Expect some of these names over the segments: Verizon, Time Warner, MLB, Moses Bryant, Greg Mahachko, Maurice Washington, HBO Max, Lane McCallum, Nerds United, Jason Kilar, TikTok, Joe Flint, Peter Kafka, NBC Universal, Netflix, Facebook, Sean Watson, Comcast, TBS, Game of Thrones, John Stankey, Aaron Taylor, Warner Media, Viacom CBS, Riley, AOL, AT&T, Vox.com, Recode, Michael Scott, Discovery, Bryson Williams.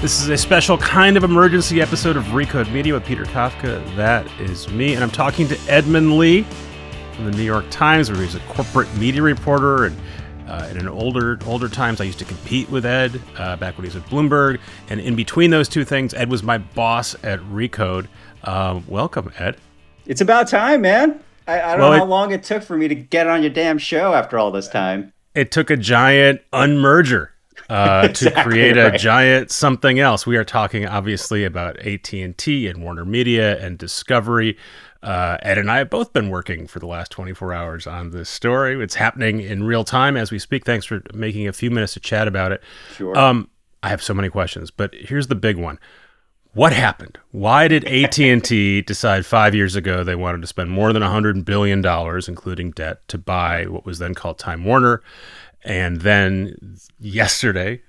This is a special kind of emergency episode of Recode Media with Peter Kafka. That is me, and I'm talking to Edmund Lee from the New York Times, where he's a corporate media reporter. And in an older times, I used to compete with Ed back when he was at Bloomberg. And in between those two things, Ed was my boss at Recode. Welcome, Ed. It's about time, man. I don't know how long it took for me to get on your damn show after all this time. It took a giant unmerger. Exactly to create a giant something else. We are talking, obviously, about AT&T and Warner Media and Discovery. Ed and I have both been working for the last 24 hours on this story. It's happening in real time as we speak. Thanks for making a few minutes to chat about it. Sure. I have so many questions, but here's the big one. What happened? Why did AT&T decide 5 years ago they wanted to spend more than $100 billion, including debt, to buy what was then called Time Warner? And then yesterday,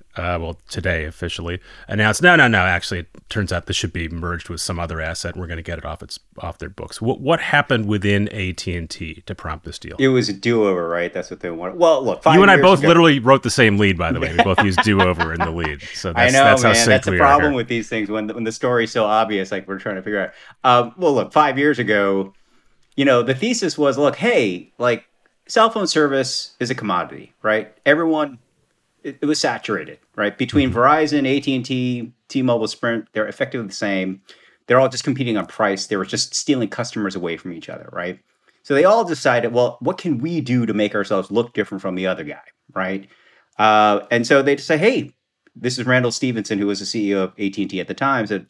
today officially announced, actually, it turns out this should be merged with some other asset. We're going to get it off their books. What happened within AT&T to prompt this deal? It was a do-over, right? That's what they wanted. Well, look, you and I both literally wrote the same lead, by the way. We both used do-over in the lead. So that's, I know, that's man. How that's the problem with these things when the story's so obvious, like we're trying to figure out. Well, look, 5 years ago, the thesis was, look, hey, like, cell phone service is a commodity, right? Everyone, it was saturated, right? Between Verizon, AT&T, T-Mobile, Sprint, they're effectively the same. They're all just competing on price. They were just stealing customers away from each other, right? So they all decided, well, what can we do to make ourselves look different from the other guy, right? And so they just say, hey, this is Randall Stephenson, who was the CEO of AT&T at the time, said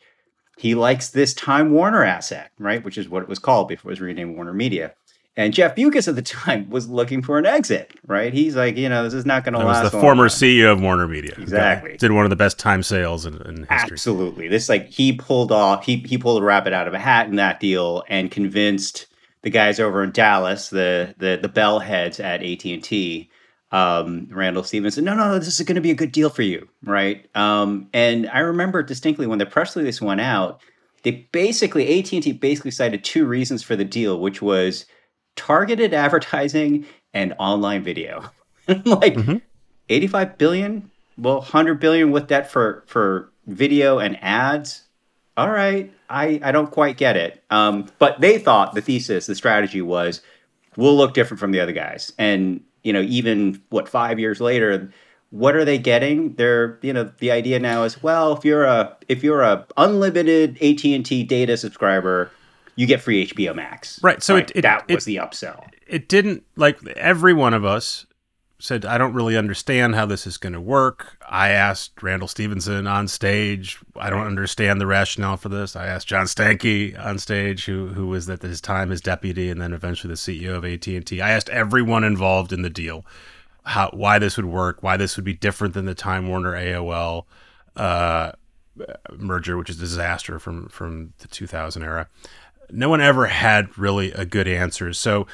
he likes this Time Warner asset, right? Which is what it was called before it was renamed Warner Media. And Jeff Bewkes at the time was looking for an exit, right? He's like, this is not going to last. That was the former CEO of Warner Media. Exactly. Did one of the best time sales in history. Absolutely. This, like, he pulled a rabbit out of a hat in that deal and convinced the guys over in Dallas, the bellheads at AT&T, Randall Stephenson, no, this is going to be a good deal for you, right? And I remember distinctly when the press release went out, AT&T cited two reasons for the deal, which was targeted advertising and online video. Like, 85 billion, well, 100 billion with that for video and ads. All right, I don't quite get it. But they thought the strategy was, we'll look different from the other guys. And, even 5 years later, what are they getting? They're, the idea now is, well, if you're a unlimited AT&T data subscriber, you get free HBO Max. Right. So right? That was the upsell. It didn't, every one of us said, I don't really understand how this is going to work. I asked Randall Stephenson on stage, I don't understand the rationale for this. I asked John Stankey on stage, who was at this time his deputy and then eventually the CEO of AT&T. I asked everyone involved in the deal why this would work, why this would be different than the Time Warner AOL merger, which is a disaster from the 2000 era. No one ever had really a good answer. So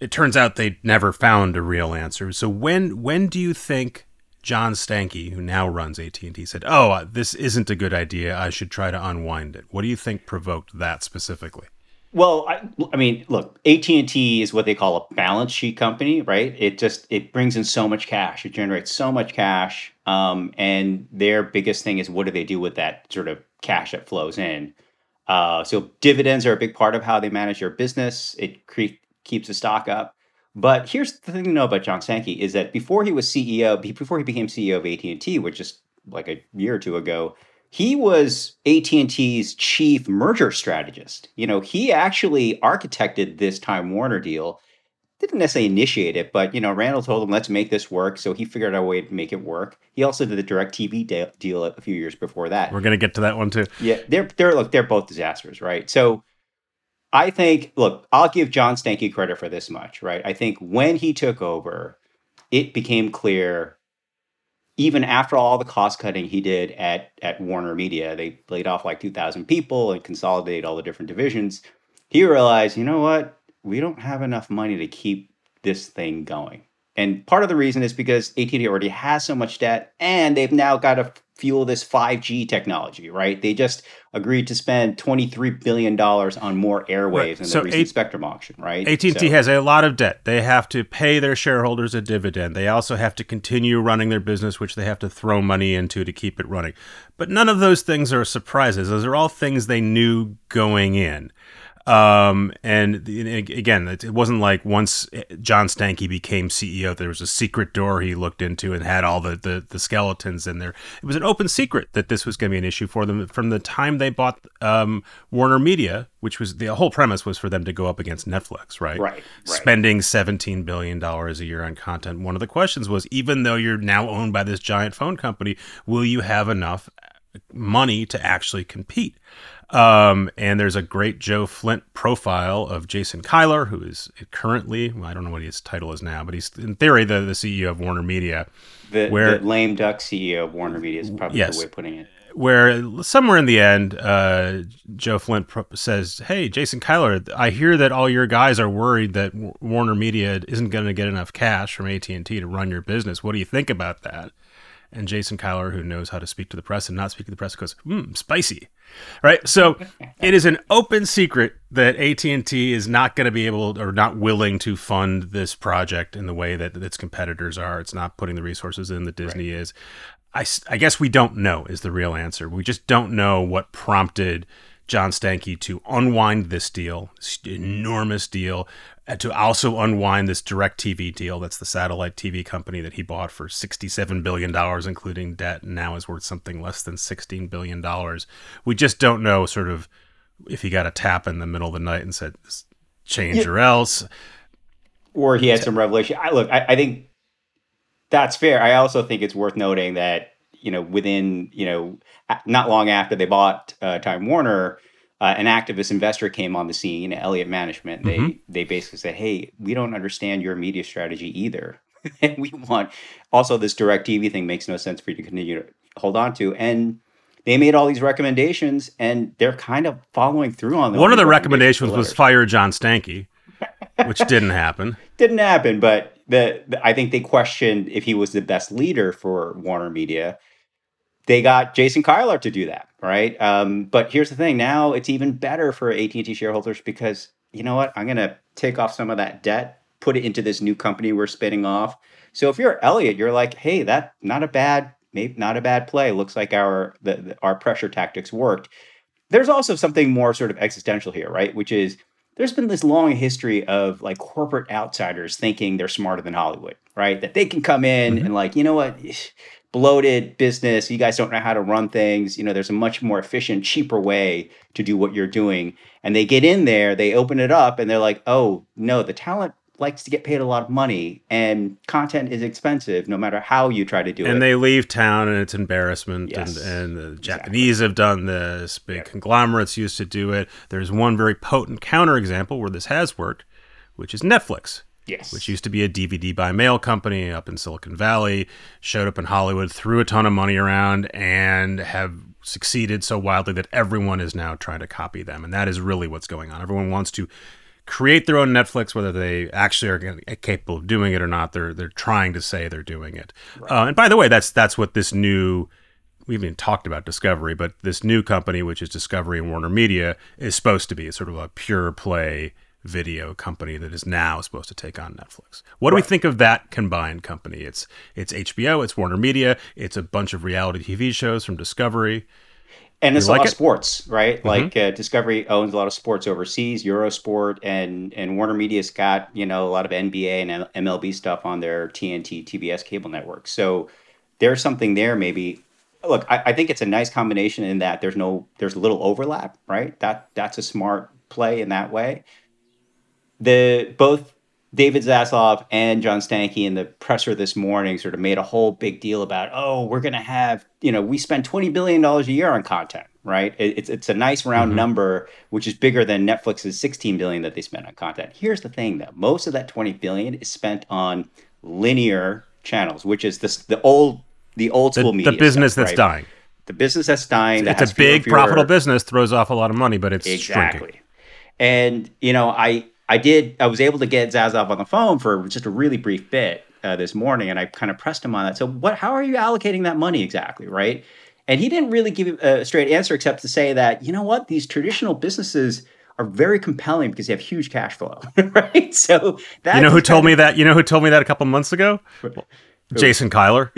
it turns out they never found a real answer. So when do you think John Stankey, who now runs AT&T, said, oh, this isn't a good idea. I should try to unwind it. What do you think provoked that specifically? Well, I mean, look, AT&T is what they call a balance sheet company, right? It brings in so much cash. It generates so much cash. And their biggest thing is, what do they do with that sort of cash that flows in? So dividends are a big part of how they manage their business. It keeps the stock up. But here's the thing to know about John Stankey is that before he became CEO of AT&T, which is like a year or two ago, he was AT&T's chief merger strategist. He actually architected this Time Warner deal. Didn't necessarily initiate it, but, Randall told him, let's make this work. So he figured out a way to make it work. He also did the DirecTV deal a few years before that. We're going to get to that one too. Yeah. They're both disasters, right? So I think, look, I'll give John Stankey credit for this much, right? I think when he took over, it became clear, even after all the cost cutting he did at Warner Media, they laid off like 2,000 people and consolidated all the different divisions. He realized, you know what? We don't have enough money to keep this thing going. And part of the reason is because AT&T already has so much debt, and they've now got to fuel this 5G technology, right? They just agreed to spend $23 billion on more airwaves in the recent spectrum auction, right? AT&T has a lot of debt. They have to pay their shareholders a dividend. They also have to continue running their business, which they have to throw money into to keep it running. But none of those things are surprises. Those are all things they knew going in. And again, it wasn't like once John Stankey became CEO, there was a secret door he looked into and had all the skeletons in there. It was an open secret that this was going to be an issue for them from the time they bought Warner Media, which was the whole premise was for them to go up against Netflix, right? Right. Spending $17 billion a year on content. One of the questions was, even though you're now owned by this giant phone company, will you have enough money to actually compete? And there's a great Joe Flint profile of Jason Kilar, who is currently, well, I don't know what his title is now, but he's in theory the CEO of Warner Media. The lame duck CEO of Warner Media is probably the way of putting it. Where somewhere in the end, Joe Flint says, hey, Jason Kilar, I hear that all your guys are worried that Warner Media isn't going to get enough cash from AT&T to run your business. What do you think about that? And Jason Kilar, who knows how to speak to the press and not speak to the press, goes, spicy, right? So it is an open secret that AT&T is not going to be able or not willing to fund this project in the way that its competitors are. It's not putting the resources in that Disney is. I guess we don't know is the real answer. We just don't know what prompted John Stankey to unwind this deal, this enormous deal, to also unwind this DirecTV deal. That's the satellite TV company that he bought for $67 billion, including debt, and now is worth something less than $16 billion. We just don't know sort of if he got a tap in the middle of the night and said, change or else. Or he had some revelation. I think that's fair. I also think it's worth noting that, within, not long after they bought Time Warner, an activist investor came on the scene, Elliott Management. They basically said, hey, we don't understand your media strategy either. And we want, also this DirecTV thing makes no sense for you to continue to hold on to. And they made all these recommendations and they're kind of following through on them. One of the recommendations was fire John Stankey, which didn't happen. But I think they questioned if he was the best leader for Warner Media. They got Jason Kilar to do that, right? But here's the thing. Now it's even better for AT&T shareholders because, you know what? I'm going to take off some of that debt, put it into this new company we're spinning off. So if you're Elliott, you're like, hey, that's not a bad play. Looks like our pressure tactics worked. There's also something more sort of existential here, right? Which is there's been this long history of like corporate outsiders thinking they're smarter than Hollywood, right? That they can come in and like, you know what? Bloated business, you guys don't know how to run things. There's a much more efficient, cheaper way to do what you're doing. And they get in there, they open it up, and they're like, oh, no, the talent likes to get paid a lot of money, and content is expensive no matter how you try to do it. And they leave town, and it's embarrassment. Yes, and the Japanese have done this. Big conglomerates used to do it. There's one very potent counterexample where this has worked, which is Netflix. Yes. Which used to be a DVD by mail company up in Silicon Valley, showed up in Hollywood, threw a ton of money around, and have succeeded so wildly that everyone is now trying to copy them. And that is really what's going on. Everyone wants to create their own Netflix, whether they actually are capable of doing it or not. They're trying to say they're doing it. Right. And by the way, that's what this new... We haven't even talked about Discovery, but this new company, which is Discovery and Warner Media, is supposed to be. It's sort of a pure play video company that is now supposed to take on Netflix. What do we think of that combined company? It's HBO, it's Warner Media, it's a bunch of reality TV shows from Discovery. And it's a lot of sports, right? Like Discovery owns a lot of sports overseas, Eurosport, and Warner Media's got, a lot of NBA and MLB stuff on their TNT, TBS cable network. So there's something there maybe. Look, I think it's a nice combination in that there's little overlap, right? That's a smart play in that way. Both David Zaslav and John Stankey in the presser this morning sort of made a whole big deal about, we're going to have, we spend $20 billion a year on content, right? It's a nice round number, which is bigger than Netflix's $16 billion that they spent on content. Here's the thing, though. Most of that $20 billion is spent on linear channels, which is the old school media. The business stuff, dying. The business that's dying. It's a big, profitable business, throws off a lot of money, but it's shrinking. And, I was able to get Zaslav on the phone for just a really brief bit this morning, and I kind of pressed him on that. So how are you allocating that money exactly, right? And he didn't really give a straight answer except to say that, you know what, these traditional businesses are very compelling because they have huge cash flow, right? So that's You know who told me that a couple months ago? Jason Kilar.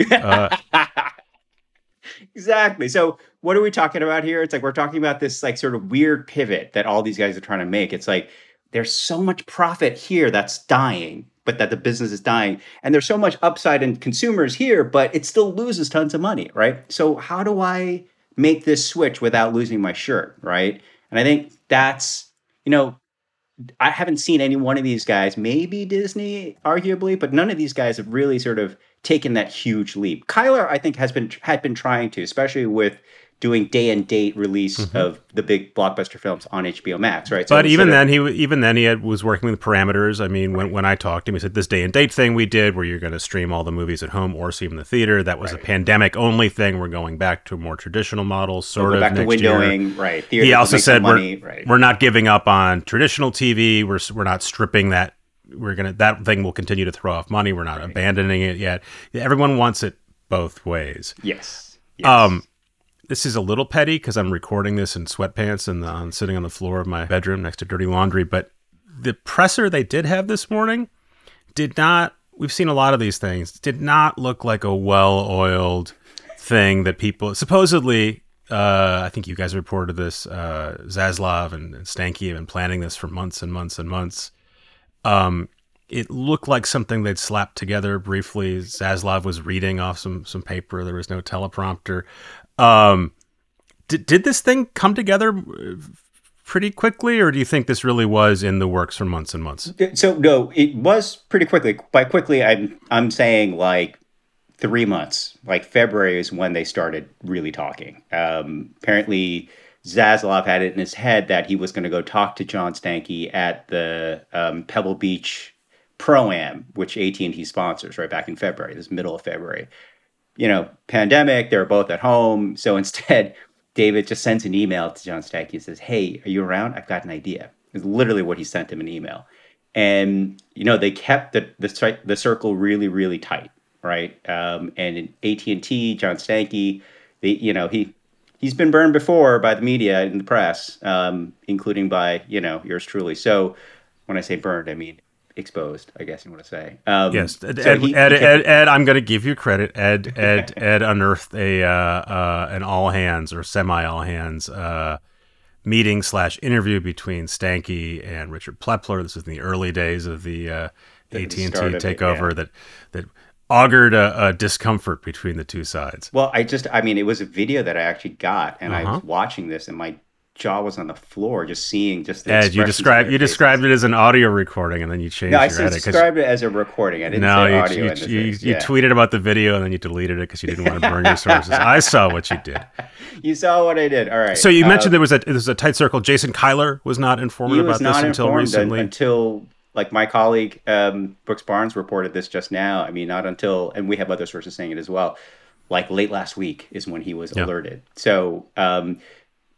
Exactly. So what are we talking about here? It's like we're talking about this like sort of weird pivot that all these guys are trying to make. It's like there's so much profit here that's dying, but that the business is dying. And there's so much upside in consumers here, but it still loses tons of money, right? So how do I make this switch without losing my shirt, right? And I think that's, you know, I haven't seen any one of these guys, maybe Disney, arguably, but none of these guys have really sort of taken that huge leap. Kilar, I think, had been trying to, especially with doing day and date release of the big blockbuster films on HBO Max, right? So but even then he was working with parameters. I mean, when I talked to him, he said this day and date thing we did where you're going to stream all the movies at home or see them in the theater, that was a pandemic only thing. We're going back to a more traditional model, sort of back next to windowing, year. Right? Theater, he also said we're not giving up on traditional TV. We're not stripping that. That thing will continue to throw off money. We're not abandoning it yet. Everyone wants it both ways. Yes. This is a little petty because I'm recording this in sweatpants and sitting on the floor of my bedroom next to dirty laundry. But the presser they did have this morning did not, we've seen a lot of these things, did not look like a well-oiled thing that people, supposedly, I think you guys reported this, Zaslav and Stankey have been planning this for months and months and months. It looked like something they'd slapped together briefly. Zaslav was reading off some paper. There was no teleprompter. Did this thing come together pretty quickly, or do you think this really was in the works for months and months? So no, it was pretty quickly. By quickly, I'm saying like 3 months. Like February is when they started really talking. Apparently, Zaslav had it in his head that he was going to go talk to John Stankey at the Pebble Beach Pro-Am, which AT&T sponsors, right back in February, this middle of February. You know, pandemic, they're both at home. So instead, David just sends an email to John Stankey and says, hey, are you around? I've got an idea. It's literally what he sent him, an email. And, you know, they kept the circle really, really tight, right? And in AT&T, John Stankey, he's been burned before by the media and the press, including by, you know, yours truly. So when I say burned, I mean exposed, I guess you want to say. Yes. Ed, I'm going to give you credit. Ed unearthed an all hands or semi all hands meeting / interview between Stankey and Richard Plepler. This was in the early days of the AT&T takeover that augured a discomfort between the two sides. Well, it was a video that I actually got, and I was watching this, and my jaw was on the floor just seeing just the expressions. You described it as an audio recording, and then you changed your edit. No, I described it as a recording. I didn't say audio. You tweeted about the video, and then you deleted it because you didn't want to burn your sources. I saw what you did. You saw what I did. All right. So you mentioned there was a tight circle. Jason Kilar was not informed about this until recently. Until, like, my colleague Brooks Barnes reported this just now. I mean, not until, and we have other sources saying it as well, like late last week is when he was alerted. So,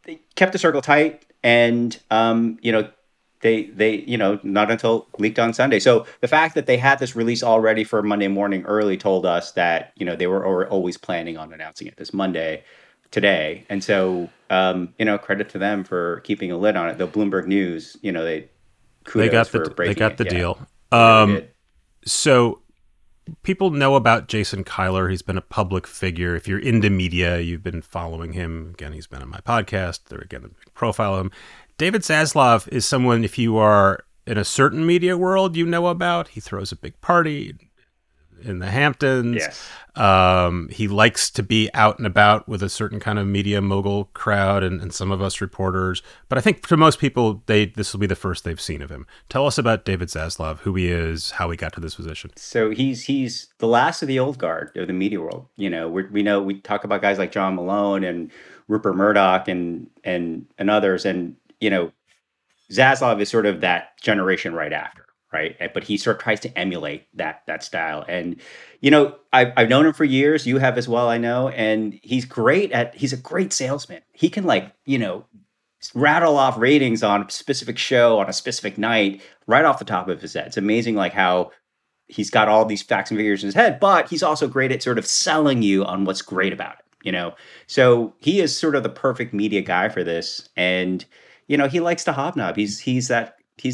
they kept the circle tight, and they not until leaked on Sunday. So the fact that they had this release all ready for Monday morning early told us that they were always planning on announcing it this Monday, today. And so credit to them for keeping a lid on it. The Bloomberg News, they got the deal. So people know about Jason Kilar. He's been a public figure. If you're into media, you've been following him. Again, he's been on my podcast. They're going to profile him. David Zaslav is someone, if you are in a certain media world, you know about. He throws a big party in the Hamptons. Yes. He likes to be out and about with a certain kind of media mogul crowd and some of us reporters. But I think for most people, this will be the first they've seen of him. Tell us about David Zaslav, who he is, how he got to this position. So he's the last of the old guard of the media world. You know, we talk about guys like John Malone and Rupert Murdoch and others. And, you know, Zaslav is sort of that generation right after. Right. But he sort of tries to emulate that style. And, you know, I've known him for years. You have as well, I know. And he's a great salesman. He can rattle off ratings on a specific show on a specific night right off the top of his head. It's amazing, like, how he's got all these facts and figures in his head, but he's also great at sort of selling you on what's great about it. you know. So he is sort of the perfect media guy for this. And, you know, he likes to hobnob. He's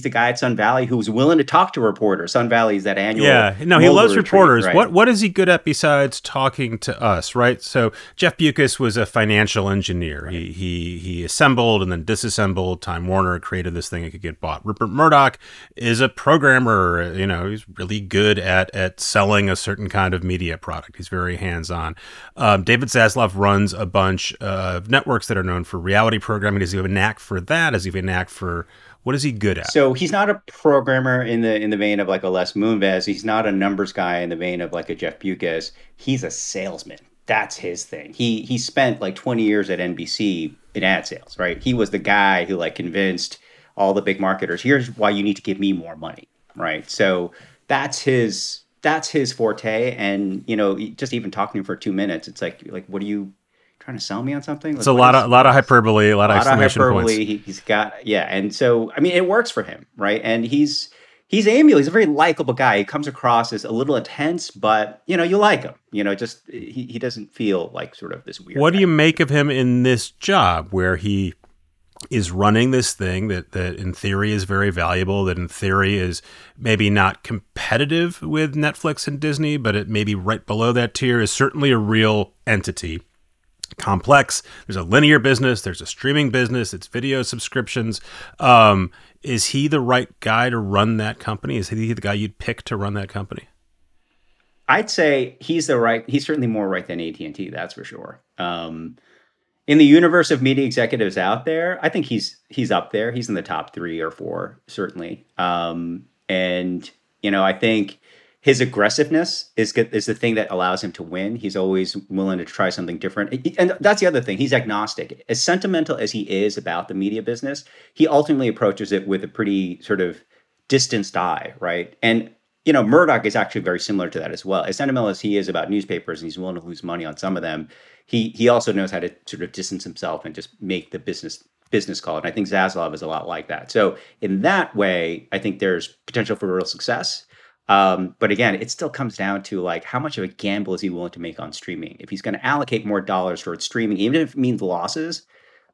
the guy at Sun Valley who's willing to talk to reporters. Sun Valley is that annual. Yeah, no, he loves reporters. Right? What is he good at besides talking to us, right? So Jeff Bewkes was a financial engineer. Right. He assembled and then disassembled Time Warner, created this thing that could get bought. Rupert Murdoch is a programmer. You know, he's really good at selling a certain kind of media product. He's very hands-on. David Zaslav runs a bunch of networks that are known for reality programming. Does he have a knack for that? Does he have a knack for... What is he good at? So he's not a programmer in the vein of like a Les Moonves. He's not a numbers guy in the vein of like a Jeff Bewkes. He's a salesman. That's his thing. He spent like 20 years at NBC in ad sales, right? He was the guy who like convinced all the big marketers, here's why you need to give me more money, right? So that's his forte. And, you know, just even talking to him for 2 minutes, it's like what do you trying to sell me on something? It's like, a lot of hyperbole, a lot of exclamation points. He's got, yeah. And so, I mean, it works for him, right? And he's amiable. He's a very likable guy. He comes across as a little intense, but, you know, you like him. You know, just he doesn't feel like sort of this weird. What do you make of him in this job where he is running this thing that in theory is very valuable, that in theory is maybe not competitive with Netflix and Disney, but it maybe right below that tier is certainly a real entity? Complex. There's a linear business. There's a streaming business. It's video subscriptions. Is he the right guy to run that company? Is he the guy you'd pick to run that company? I'd say he's the right. He's certainly more right than AT&T. That's for sure. In the universe of media executives out there, I think he's up there. He's in the top 3 or 4, certainly. And you know, I think. His aggressiveness is the thing that allows him to win. He's always willing to try something different. And that's the other thing. He's agnostic. As sentimental as he is about the media business, he ultimately approaches it with a pretty sort of distanced eye, right? And, you know, Murdoch is actually very similar to that as well. As sentimental as he is about newspapers, and he's willing to lose money on some of them, he also knows how to sort of distance himself and just make the business call. And I think Zaslav is a lot like that. So in that way, I think there's potential for real success. But again, it still comes down to like how much of a gamble is he willing to make on streaming? If he's going to allocate more dollars towards streaming, even if it means losses,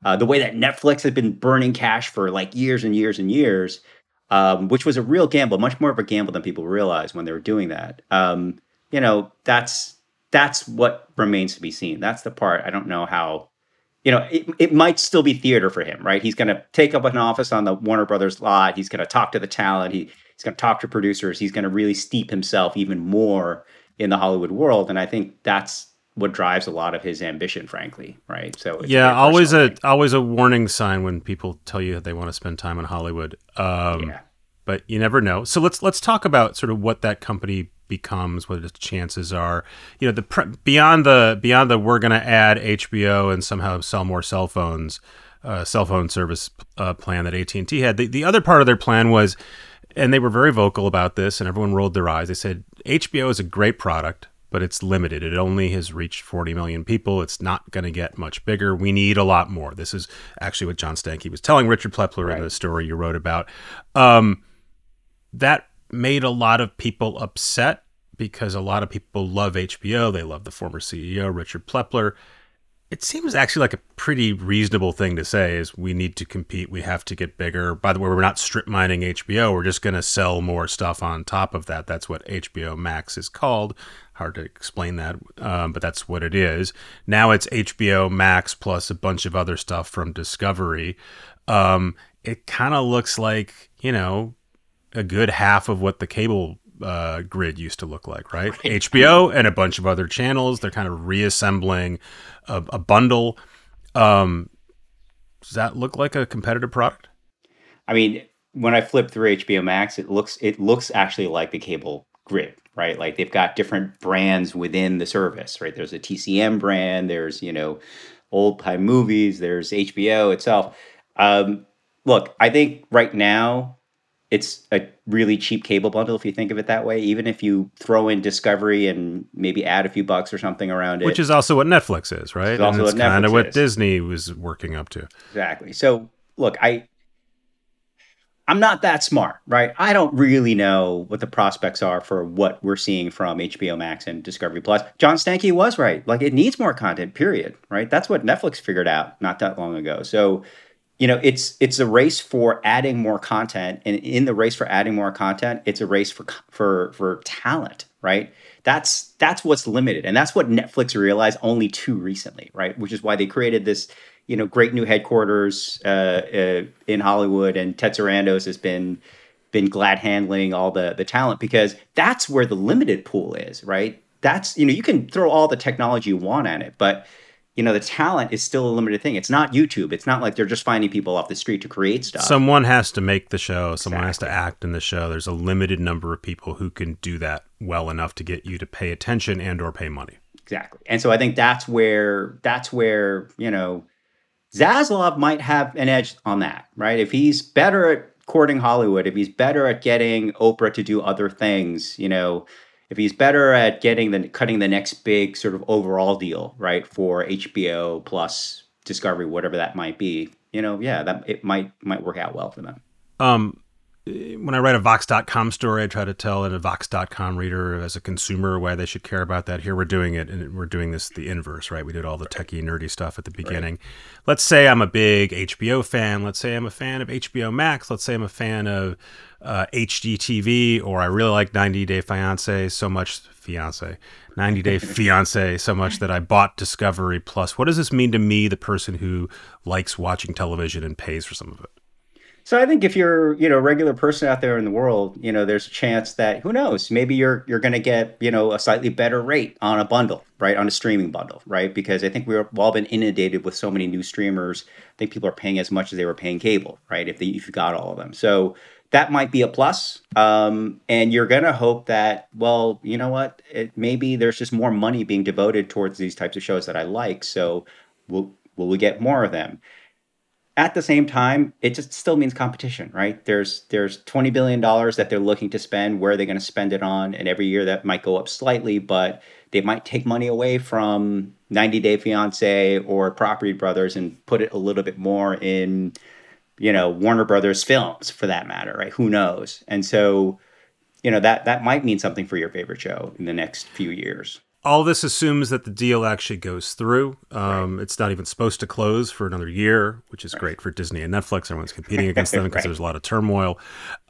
the way that Netflix has been burning cash for like years and years and years, which was a real gamble, much more of a gamble than people realized when they were doing that. You know, that's what remains to be seen. That's the part I don't know how. You know, it might still be theater for him, right? He's going to take up an office on the Warner Brothers lot. He's going to talk to the talent. He's going to talk to producers. He's going to really steep himself even more in the Hollywood world. And I think that's what drives a lot of his ambition, frankly, right? So it's always a warning sign when people tell you that they want to spend time in Hollywood. Yeah. But you never know. So let's talk about sort of what that company becomes, what its chances are. You know, beyond the we're going to add HBO and somehow sell more cell phones, cell phone service plan that AT&T had. The other part of their plan was, and they were very vocal about this, and everyone rolled their eyes. They said, HBO is a great product, but it's limited. It only has reached 40 million people. It's not going to get much bigger. We need a lot more. This is actually what John Stankey was telling Richard Plepler right. In the story you wrote about. That made a lot of people upset because a lot of people love HBO. They love the former CEO, Richard Plepler. It seems actually like a pretty reasonable thing to say is we need to compete. We have to get bigger. By the way, we're not strip mining HBO. We're just going to sell more stuff on top of that. That's what HBO Max is called. Hard to explain that, but that's what it is. Now it's HBO Max plus a bunch of other stuff from Discovery. It kind of looks like, you know, a good half of what the cable grid used to look like, right? HBO and a bunch of other channels. They're kind of reassembling a bundle. Does that look like a competitive product? I mean, when I flip through HBO Max, it looks actually like the cable grid, right? Like they've got different brands within the service, right? There's a TCM brand. There's, you know, old time movies. There's HBO itself. Look, I think right now, it's a really cheap cable bundle if you think of it that way. Even if you throw in Discovery and maybe add a few bucks or something around it. Which is also what Netflix is, right? It's also kind of what Disney was working up to. Exactly. So, look, I I'm not that smart, right? I don't really know what the prospects are for what we're seeing from HBO Max and Discovery Plus. John Stankey was right. Like, it needs more content, period, right? That's what Netflix figured out not that long ago. So, you know, it's a race for adding more content. And in the race for adding more content, it's a race for talent, right? That's what's limited. And that's what Netflix realized only too recently, right? Which is why they created this, you know, great new headquarters in Hollywood, and Ted Sarandos has been glad handling all the talent, because that's where the limited pool is, right? That's, you know, you can throw all the technology you want at it, but, you know, the talent is still a limited thing. It's not YouTube. It's not like they're just finding people off the street to create stuff. Someone has to make the show. Someone has to act in the show. There's a limited number of people who can do that well enough to get you to pay attention and or pay money. Exactly. And so I think that's where, you know, Zaslav might have an edge on that, right? If he's better at courting Hollywood, if he's better at getting Oprah to do other things, you know, if he's better at cutting the next big sort of overall deal, right, for HBO plus Discovery, whatever that might be, you know, yeah, that it might work out well for them. When I write a Vox.com story, I try to tell a Vox.com reader as a consumer why they should care about that. Here we're doing it, and we're doing this the inverse, right? We did all the techie, nerdy stuff at the beginning. Right. Let's say I'm a big HBO fan. Let's say I'm a fan of HBO Max. Let's say I'm a fan of HGTV, or I really like 90 Day Fiancé so much. 90 Day Fiancé so much that I bought Discovery Plus. What does this mean to me, the person who likes watching television and pays for some of it? So I think if you're, you know, a regular person out there in the world, you know, there's a chance that, who knows, maybe you're going to get, you know, a slightly better rate on a bundle, right, on a streaming bundle, right? Because I think we've all been inundated with so many new streamers. I think people are paying as much as they were paying cable, right, if you got all of them. So that might be a plus. And you're going to hope that, well, you know what, maybe there's just more money being devoted towards these types of shows that I like. So will we get more of them? At the same time, it just still means competition, right? There's $20 billion that they're looking to spend. Where are they going to spend it on? And every year that might go up slightly, but they might take money away from 90 Day Fiancé or Property Brothers and put it a little bit more in, you know, Warner Brothers films, for that matter, right? Who knows? And so, you know, that might mean something for your favorite show in the next few years. All this assumes that the deal actually goes through. Right. It's not even supposed to close for another year, which is great for Disney and Netflix. Everyone's competing against them because right. There's a lot of turmoil.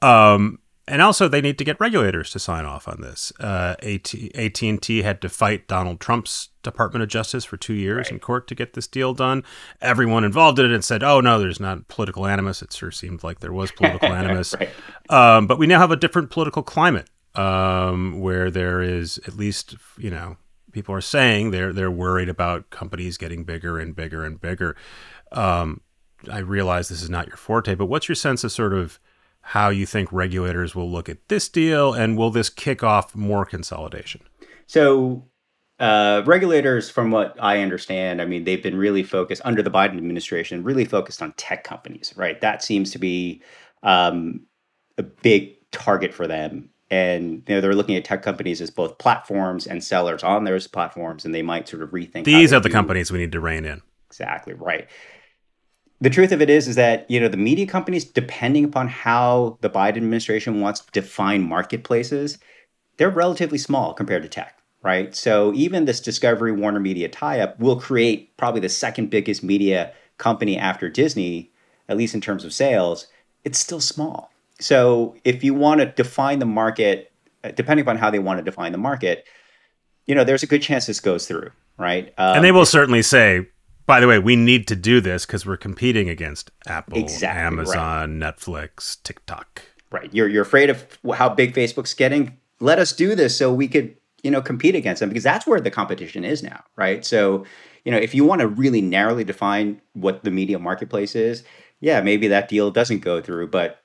And also, they need to get regulators to sign off on this. AT&T had to fight Donald Trump's Department of Justice for 2 years right. in court to get this deal done. Everyone involved in it said, oh, no, there's not political animus. It sure seemed like there was political animus. Right. But we now have a different political climate. Where there is, at least, you know, people are saying they're worried about companies getting bigger and bigger and bigger. I realize this is not your forte, but what's your sense of sort of how you think regulators will look at this deal, and will this kick off more consolidation? So regulators, from what I understand, I mean, they've been really focused under the Biden administration, really focused on tech companies, right? That seems to be a big target for them. And, you know, they're looking at tech companies as both platforms and sellers on those platforms, and they might sort of rethink. These are the companies we need to rein in. Exactly right. The truth of it is that, you know, the media companies, depending upon how the Biden administration wants to define marketplaces, they're relatively small compared to tech, right? So even this Discovery Warner Media tie-up will create probably the second biggest media company after Disney, at least in terms of sales. It's still small. So if you want to define the market, depending upon how they want to define the market, you know, there's a good chance this goes through, right? And they will certainly say, by the way, we need to do this because we're competing against Apple, exactly, Amazon, right. Netflix, TikTok. Right. You're afraid of how big Facebook's getting. Let us do this so we could, you know, compete against them, because that's where the competition is now, right? So, you know, if you want to really narrowly define what the media marketplace is, yeah, maybe that deal doesn't go through, but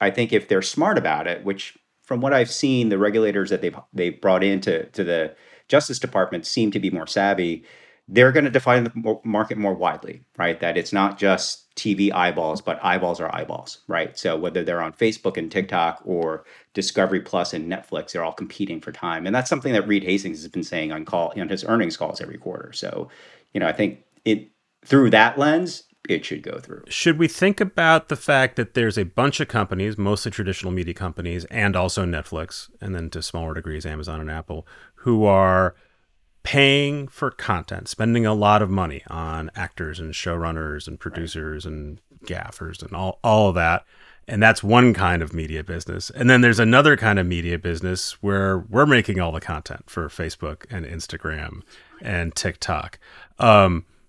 I think if they're smart about it, which from what I've seen, the regulators that they brought into to the Justice Department seem to be more savvy, they're going to define the market more widely, right? That it's not just TV eyeballs, but eyeballs are eyeballs, right? So whether they're on Facebook and TikTok or Discovery Plus and Netflix, they're all competing for time. And that's something that Reed Hastings has been saying on his earnings calls every quarter. So, you know, I think through that lens, it should go through. Should we think about the fact that there's a bunch of companies, mostly traditional media companies, and also Netflix, and then to smaller degrees, Amazon and Apple, who are paying for content, spending a lot of money on actors and showrunners and producers and gaffers and all of that. And that's one kind of media business. And then there's another kind of media business where we're making all the content for Facebook and Instagram and TikTok.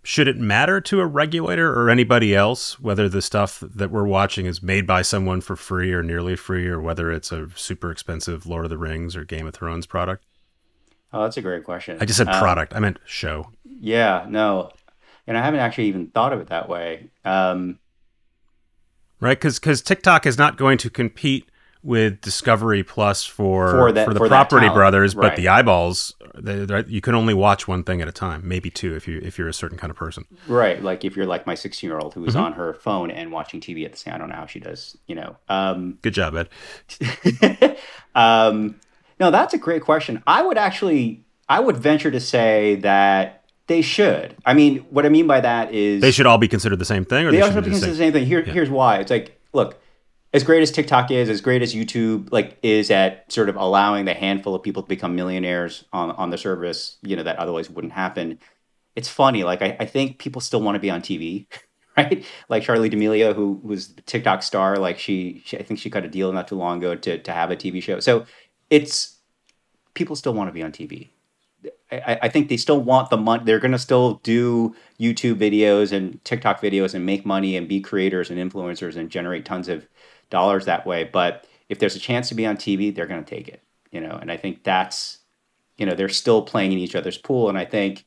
Should it matter to a regulator or anybody else whether the stuff that we're watching is made by someone for free or nearly free, or whether it's a super expensive Lord of the Rings or Game of Thrones product? Oh, that's a great question. I just said product. I meant show. Yeah, no. And I haven't actually even thought of it that way. Right, because TikTok is not going to compete with Discovery Plus for the Property Brothers, right. But the eyeballs, you can only watch one thing at a time, maybe two if you're a certain kind of person. Right, like if you're like my 16-year-old who is on her phone and watching TV at the same time. I don't know how she does, you know. Good job, Ed. No, that's a great question. I would venture to say that they should. I mean, what I mean by that is they should all be considered the same thing, or they should be considered the same thing. Here's why. It's like, look, as great as TikTok is, as great as YouTube is at sort of allowing the handful of people to become millionaires on the service, you know, that otherwise wouldn't happen. It's funny. Like I think people still want to be on TV, right? Like Charli D'Amelio, who was the TikTok star, like she I think she cut a deal not too long ago to have a TV show. So it's people still want to be on TV. I think they still want the money. They're going to still do YouTube videos and TikTok videos and make money and be creators and influencers and generate tons of dollars that way. But if there's a chance to be on TV, they're going to take it, you know? And I think that's, you know, they're still playing in each other's pool. And I think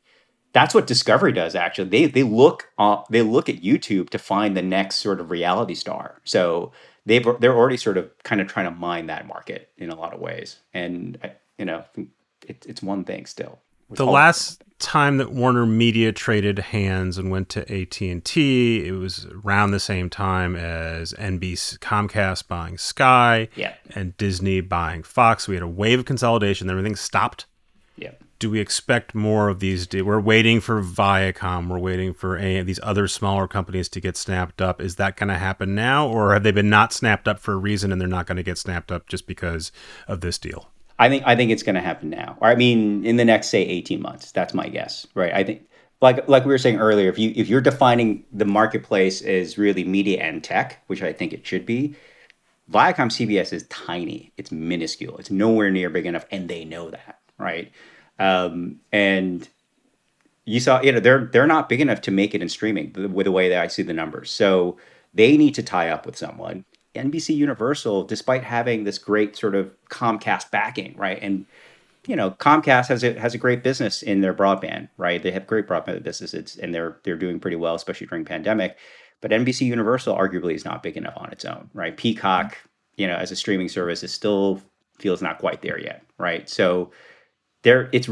that's what Discovery does. Actually, they look at YouTube to find the next sort of reality star. So they're already sort of kind of trying to mine that market in a lot of ways. And you know, it's one thing still. The last time that Warner Media traded hands and went to AT&T, it was around the same time as NBC, Comcast buying Sky, and Disney buying Fox. We had a wave of consolidation, then everything stopped. Yeah. Do we expect more of these? We're waiting for Viacom. We're waiting for any of these other smaller companies to get snapped up. Is that going to happen now, or have they been not snapped up for a reason and they're not going to get snapped up just because of this deal? I think it's going to happen now. Or I mean, in the next, say, 18 months. That's my guess, right? I think, like we were saying earlier, if you're defining the marketplace as really media and tech, which I think it should be, Viacom CBS is tiny. It's minuscule. It's nowhere near big enough, and they know that, right? And you saw, you know, they're not big enough to make it in streaming with the way that I see the numbers. So they need to tie up with someone. NBC Universal, despite having this great sort of Comcast backing, right? And, you know, Comcast has a great business in their broadband, right? They have great broadband business, and they're doing pretty well, especially during pandemic. But NBC Universal arguably is not big enough on its own, right? Peacock, you know, as a streaming service, it still feels not quite there yet, right? So there needs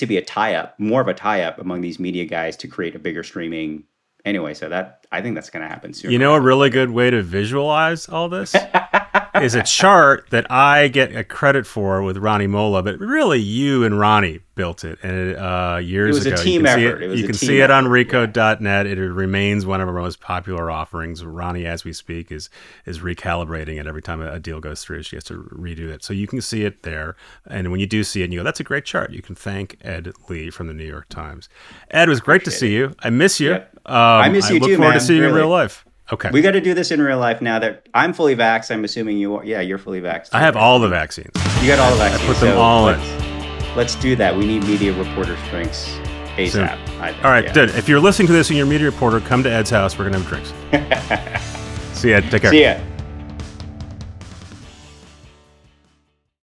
to be a tie-up, more of a tie-up among these media guys to create a bigger streaming. Anyway, so I think that's going to happen soon. You know, a really good way to visualize all this is a chart that I get a credit for with Ronnie Mola, but really you and Ronnie built it years ago. It was a team effort. You can see it on Ricoh.net. It remains one of our most popular offerings. Ronnie, as we speak, is recalibrating it every time a deal goes through. She has to redo it. So you can see it there. And when you do see it and you go, that's a great chart, you can thank Ed Lee from The New York Times. Ed, it was great to see you. I miss you. Yep. I miss you too, man. I look forward to seeing you in real life. Okay. We got to do this in real life now that I'm fully vaxxed. I'm assuming you are. Yeah, you're fully vaxxed. I have all the vaccines. You got all the vaccines. I put them all in. Let's do that. We need media reporter drinks ASAP. All right, dude. If you're listening to this and you're a media reporter, come to Ed's house. We're going to have drinks. See ya. Take care. See ya.